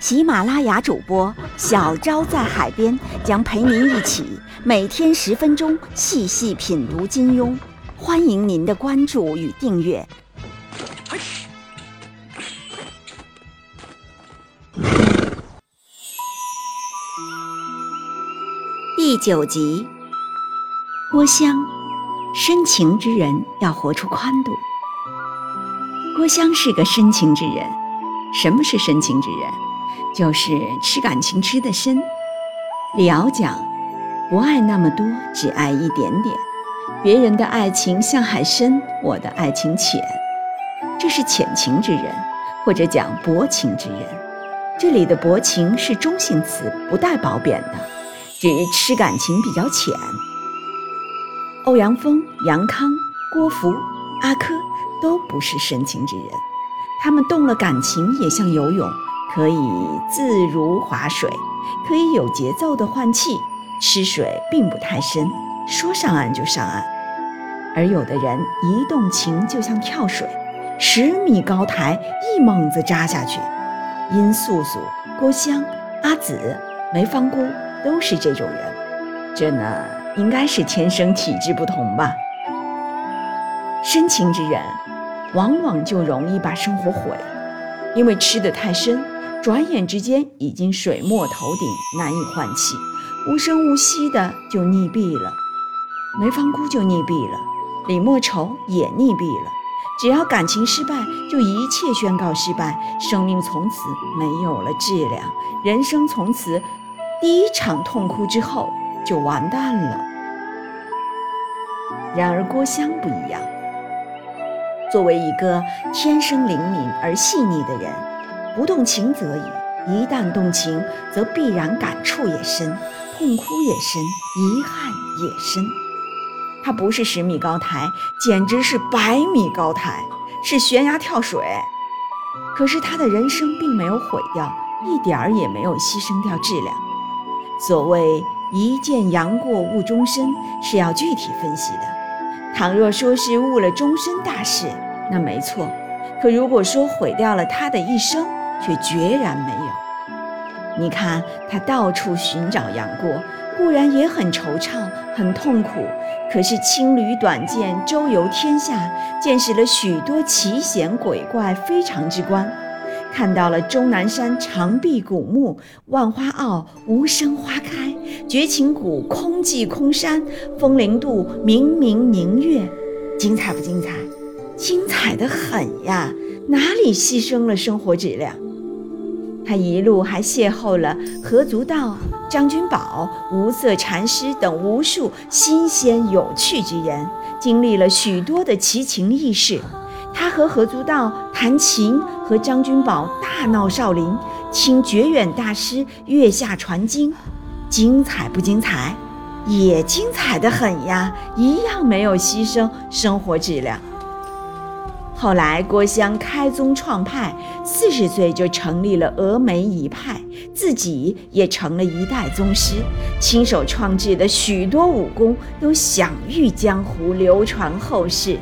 喜马拉雅主播小昭在海边将陪您一起每天10分钟细细品读金庸，欢迎您的关注与订阅。第9集，郭襄，深情之人要活出宽度。郭襄是个深情之人。什么是深情之人？就是吃感情吃得深。李敖讲，不爱那么多，只爱一点点。别人的爱情像海深，我的爱情浅。这是浅情之人，或者讲薄情之人。这里的薄情是中性词，不带褒贬的，只吃感情比较浅。欧阳锋、杨康、郭芙、阿珂都不是深情之人，他们动了感情也像游泳，可以自如划水，可以有节奏的换气，吃水并不太深，说上岸就上岸。而有的人一动情就像跳水，10米高台一猛子扎下去。殷素素、郭襄、阿紫、梅芳姑都是这种人。这呢，应该是天生体质不同吧。深情之人往往就容易把生活毁了，因为吃得太深，转眼之间已经水没头顶，难以换气，无声无息的就溺毙了。梅芳姑就溺毙了，李莫愁也溺毙了。只要感情失败，就一切宣告失败，生命从此没有了质量，人生从此第一场痛哭之后就完蛋了。然而郭襄不一样，作为一个天生灵敏而细腻的人，不动情则已，一旦动情则必然感触也深，痛哭也深，遗憾也深。他不是10米高台，简直是100米高台，是悬崖跳水。可是他的人生并没有毁掉，一点儿也没有牺牲掉质量。所谓一见杨过误终身是要具体分析的，倘若说是误了终身大事，那没错，可如果说毁掉了他的一生，却决然没有。你看他到处寻找杨过，固然也很惆怅很痛苦，可是青旅短见，周游天下，见识了许多奇险鬼怪非常之观，看到了终南山长壁古木，万花坳无声花开，绝情谷空寂空山，风陵渡明明明月。精彩不精彩？精彩得很呀，哪里牺牲了生活质量？他一路还邂逅了何足道、张君宝、无色禅师等无数新鲜有趣之人，经历了许多的奇情异事。他和何足道弹琴，和张君宝大闹少林，听觉远大师月下传经。精彩不精彩？也精彩得很呀，一样没有牺牲生活质量。后来郭襄开宗创派，40岁就成立了峨眉一派，自己也成了一代宗师，亲手创制的许多武功都享誉江湖，流传后世。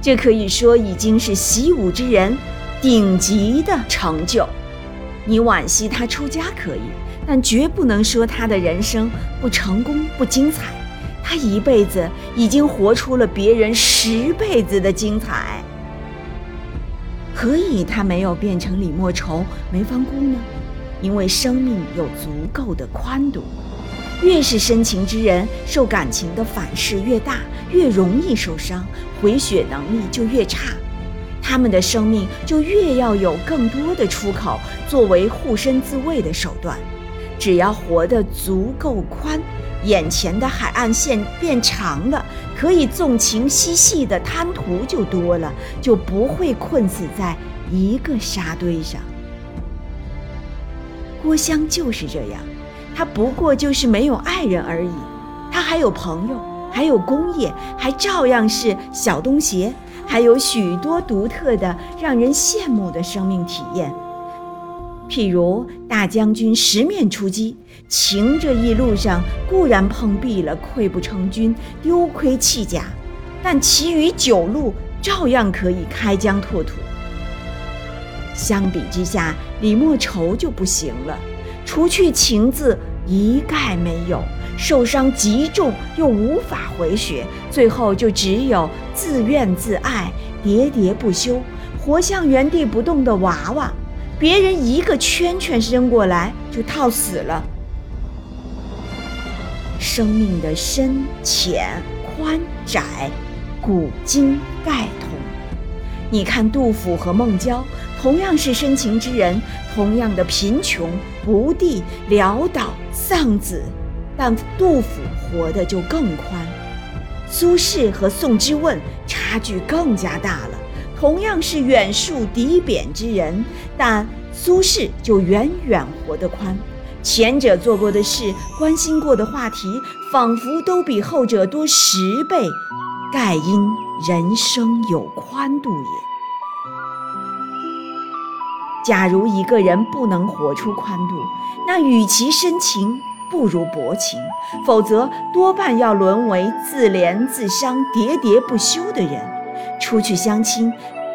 这可以说已经是习武之人顶级的成就。你惋惜他出家可以，但绝不能说他的人生不成功不精彩。他一辈子已经活出了别人10辈子的精彩。何以他没有变成李莫愁、梅芳姑呢？因为生命有足够的宽度。越是深情之人，受感情的反噬越大，越容易受伤，回血能力就越差，他们的生命就越要有更多的出口，作为护身自卫的手段。只要活得足够宽，眼前的海岸线变长了，可以纵情嬉戏的贪图就多了，就不会困死在一个沙堆上。郭襄就是这样，他不过就是没有爱人而已，他还有朋友，还有工业，还照样是小东鞋，还有许多独特的让人羡慕的生命体验。譬如大将军十面出击，情这一路上固然碰壁了，溃不成军，丢盔弃甲，但其余九路照样可以开疆拓土。相比之下，李莫愁就不行了，除去情字一概没有，受伤极重又无法回血，最后就只有自怨自艾，喋喋不休，活像原地不动的娃娃，别人一个圈圈扔过来就套死了。生命的深浅宽窄古今概同，你看杜甫和孟郊，同样是深情之人，同样的贫穷不第潦倒丧子，但杜甫活得就更宽。苏轼和宋之问差距更加大了，同样是远戍敌贬之人，但苏轼就远远活得宽。前者做过的事，关心过的话题，仿佛都比后者多10倍，盖因人生有宽度也。假如一个人不能活出宽度，那与其深情，不如薄情，否则多半要沦为自怜自伤、喋喋不休的人。出去相亲，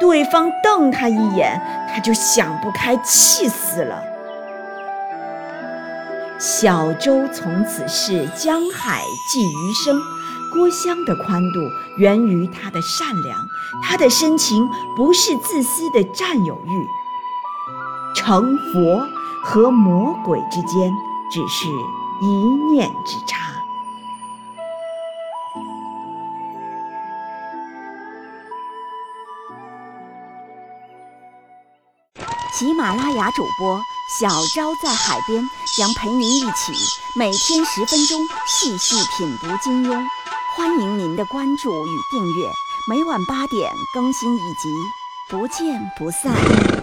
对方瞪他一眼，他就想不开，气死了。小舟从此逝，江海寄余生。郭襄的宽度源于他的善良，他的深情不是自私的占有欲。成佛和魔鬼之间只是一念之差。喜马拉雅主播小昭在海边将陪您一起每天10分钟细细品读金庸，欢迎您的关注与订阅，每晚8点更新一集，不见不散。